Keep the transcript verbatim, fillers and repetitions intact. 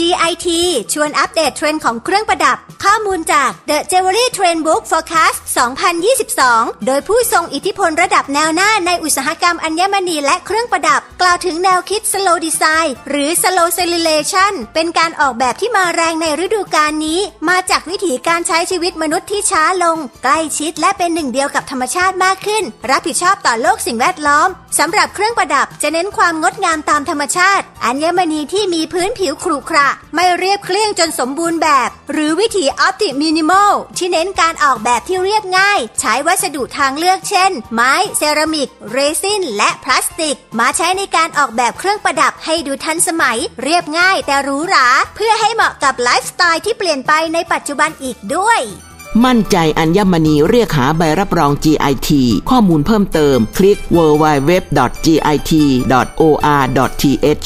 จี ไอ ที ชวนอัปเดตเทรนด์ของเครื่องประดับข้อมูลจาก The Jewelry Trend Book Forecast สองพันยี่สิบสองโดยผู้ทรงอิทธิพลระดับแนวหน้าในอุตสาหกรรมอัญมณีและเครื่องประดับกล่าวถึงแนวคิด Slow Design หรือ Slow Celebration เป็นการออกแบบที่มาแรงในฤดูกาลนี้มาจากวิถีการใช้ชีวิตมนุษย์ที่ช้าลงใกล้ชิดและเป็นหนึ่งเดียวกับธรรมชาติมากขึ้นรับผิดชอบต่อโลกสิ่งแวดล้อมสำหรับเครื่องประดับจะเน้นความงดงามตามธรรมชาติอัญมณีที่มีพื้นผิวขรุขระไม่เรียบเคลี่ยงจนสมบูรณ์แบบหรือวิธี Opti-minimal ที่เน้นการออกแบบที่เรียบง่ายใช้วัสดุทางเลือกเช่นไม้เซรามิกเรซินและพลาสติกมาใช้ในการออกแบบเครื่องประดับให้ดูทันสมัยเรียบง่ายแต่หรูหราเพื่อให้เหมาะกับไลฟ์สไตล์ที่เปลี่ยนไปในปัจจุบันอีกด้วยมั่นใจอัญมณีเรียกหาใบรับรอง จี ไอ ที ข้อมูลเพิ่มเติมคลิก ดับเบิลยู ดับเบิลยู ดับเบิลยู ดอท จี ไอ ที ดอท โอ อาร์ ดอท ที เอช